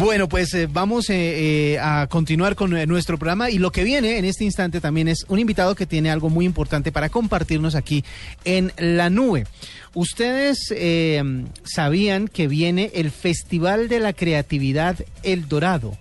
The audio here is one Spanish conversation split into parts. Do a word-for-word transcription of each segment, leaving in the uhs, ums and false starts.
Bueno, pues eh, vamos eh, eh, a continuar con eh, nuestro programa, y lo que viene en este instante también es un invitado que tiene algo muy importante para compartirnos aquí en La Nube. Ustedes eh, sabían que viene el Festival de la Creatividad El Dorado.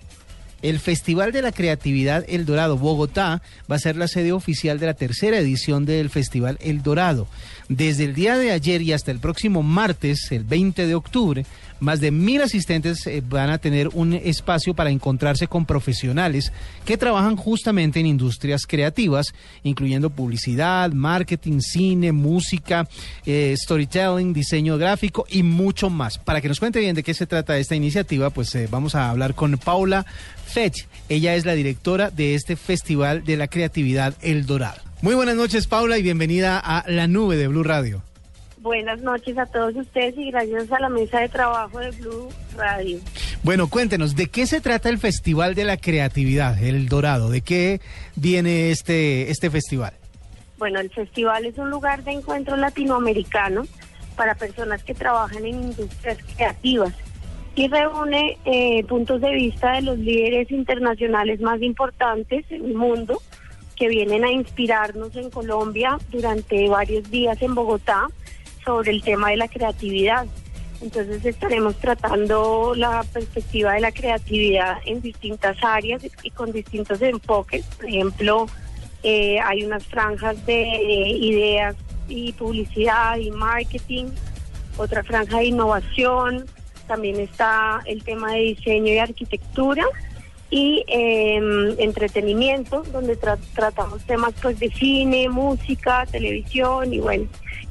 El Festival de la Creatividad El Dorado. Bogotá va a ser la sede oficial de la tercera edición del Festival El Dorado. Desde el día de ayer y hasta el próximo martes, el veinte de octubre, más de mil asistentes van a tener un espacio para encontrarse con profesionales que trabajan justamente en industrias creativas, incluyendo publicidad, marketing, cine, música, eh, storytelling, diseño gráfico y mucho más. Para que nos cuente bien de qué se trata esta iniciativa, pues eh, vamos a hablar con Paula Fernández Fede. Ella es la directora de este Festival de la Creatividad El Dorado. Muy buenas noches, Paula, y bienvenida a La Nube de Blue Radio. Buenas noches a todos ustedes y gracias a la mesa de trabajo de Blue Radio. Bueno, cuéntenos, ¿de qué se trata el Festival de la Creatividad El Dorado? ¿De qué viene este, este festival? Bueno, el festival es un lugar de encuentro latinoamericano para personas que trabajan en industrias creativas, y reúne eh, puntos de vista de los líderes internacionales más importantes en el mundo, que vienen a inspirarnos en Colombia durante varios días en Bogotá sobre el tema de la creatividad. Entonces estaremos tratando la perspectiva de la creatividad en distintas áreas y con distintos enfoques. Por ejemplo, eh, hay unas franjas de eh, ideas y publicidad y marketing, otra franja de innovación. También está el tema de diseño y arquitectura y eh, entretenimiento, donde tra tratamos temas pues de cine, música, televisión, y bueno,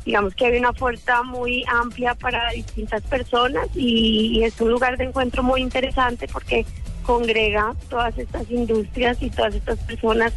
digamos que hay una oferta muy amplia para distintas personas, y, y es un lugar de encuentro muy interesante porque congrega todas estas industrias y todas estas personas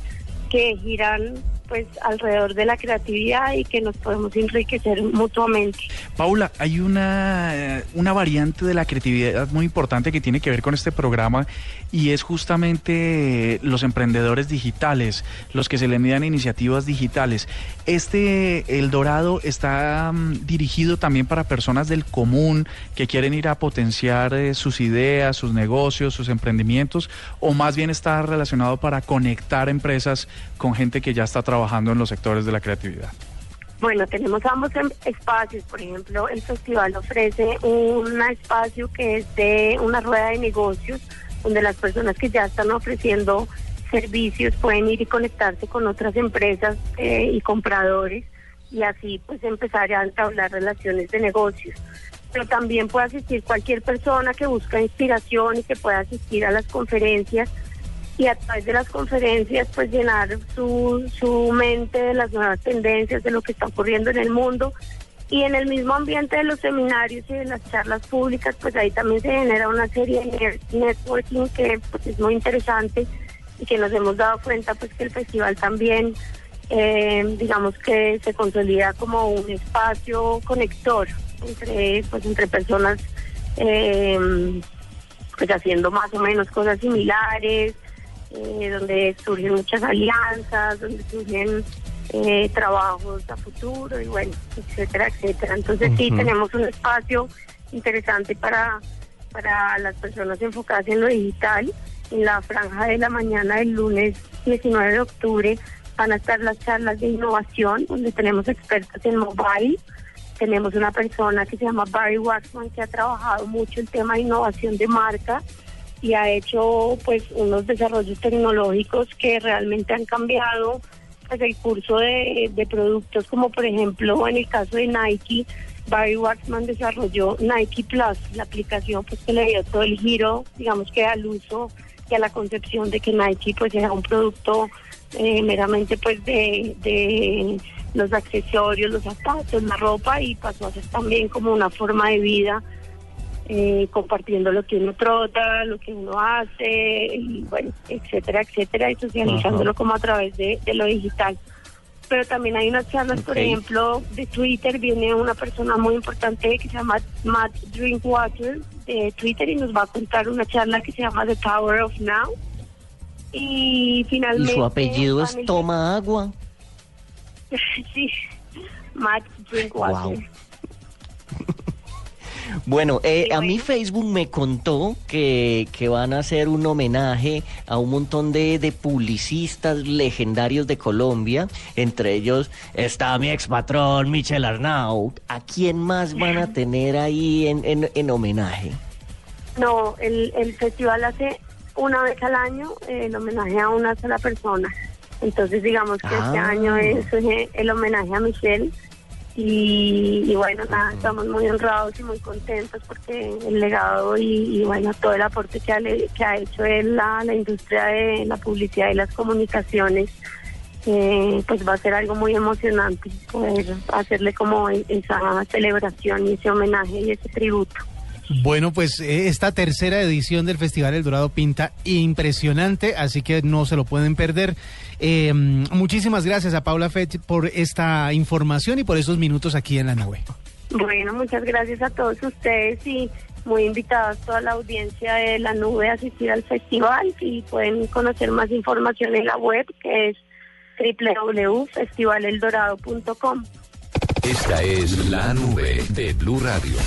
que giran pues alrededor de la creatividad y que nos podemos enriquecer mutuamente. Paula, hay una, una variante de la creatividad muy importante que tiene que ver con este programa, y es justamente los emprendedores digitales, los que se le midan iniciativas digitales. Este El Dorado está um, dirigido también para personas del común que quieren ir a potenciar eh, sus ideas, sus negocios, sus emprendimientos, o más bien está relacionado para conectar empresas con gente que ya está trabajando trabajando en los sectores de la creatividad. Bueno, tenemos ambos espacios. Por ejemplo, el festival ofrece un espacio que es de una rueda de negocios, donde las personas que ya están ofreciendo servicios pueden ir y conectarse con otras empresas eh, y compradores, y así pues empezar a entablar relaciones de negocios. Pero también puede asistir cualquier persona que busca inspiración y que pueda asistir a las conferencias, y a través de las conferencias pues llenar su, su mente de las nuevas tendencias, de lo que está ocurriendo en el mundo. Y en el mismo ambiente de los seminarios y de las charlas públicas, pues ahí también se genera una serie de networking que pues, es muy interesante, y que nos hemos dado cuenta pues que el festival también eh, digamos que se consolida como un espacio conector entre pues entre personas eh, pues haciendo más o menos cosas similares, Eh, donde surgen muchas alianzas, donde surgen eh, trabajos a futuro, y bueno, etcétera, etcétera. Entonces uh-huh. sí, tenemos un espacio interesante para, para las personas enfocadas en lo digital. En la franja de la mañana del lunes diecinueve de octubre van a estar las charlas de innovación, donde tenemos expertos en mobile. Tenemos una persona que se llama Barry Waxman, que ha trabajado mucho el tema de innovación de marca, y ha hecho pues unos desarrollos tecnológicos que realmente han cambiado pues el curso de, de productos, como por ejemplo en el caso de Nike, Barry Waxman desarrolló Nike Plus, la aplicación pues que le dio todo el giro, digamos que al uso y a la concepción de que Nike pues era un producto eh, meramente pues de, de los accesorios, los zapatos, la ropa, y pasó a ser también como una forma de vida, Eh, compartiendo lo que uno trota, lo que uno hace, y bueno, etcétera, etcétera, y socializándolo Ajá. como a través de, de lo digital. Pero también hay unas charlas, okay. por ejemplo, de Twitter. Viene una persona muy importante que se llama Matt Drinkwater de Twitter, y nos va a contar una charla que se llama The Power of Now. Y finalmente... Y su apellido es el... Toma Agua. sí, Matt Drinkwater. Wow. Bueno, eh, a mí Facebook me contó que, que van a hacer un homenaje a un montón de, de publicistas legendarios de Colombia. Entre ellos está mi ex patrón, Michel Arnau. ¿A quién más van a tener ahí en, en, en homenaje? No, el, el festival hace una vez al año el homenaje a una sola persona. Entonces, digamos que ah. este año es el homenaje a Michel. Y, y bueno, nada, estamos muy honrados y muy contentos porque el legado y, y bueno, todo el aporte que ha, que ha hecho él a la industria de la publicidad y las comunicaciones, eh, pues va a ser algo muy emocionante poder hacerle como esa celebración y ese homenaje y ese tributo. Bueno, pues esta tercera edición del Festival El Dorado pinta impresionante, así que no se lo pueden perder. Eh, muchísimas gracias a Paula Fernández por esta información y por estos minutos aquí en La Nube. Bueno, muchas gracias a todos ustedes y muy invitados toda la audiencia de La Nube a asistir al festival, y pueden conocer más información en la web, que es doble u doble u doble u punto festival el dorado punto com. Esta es La Nube de Blue Radio.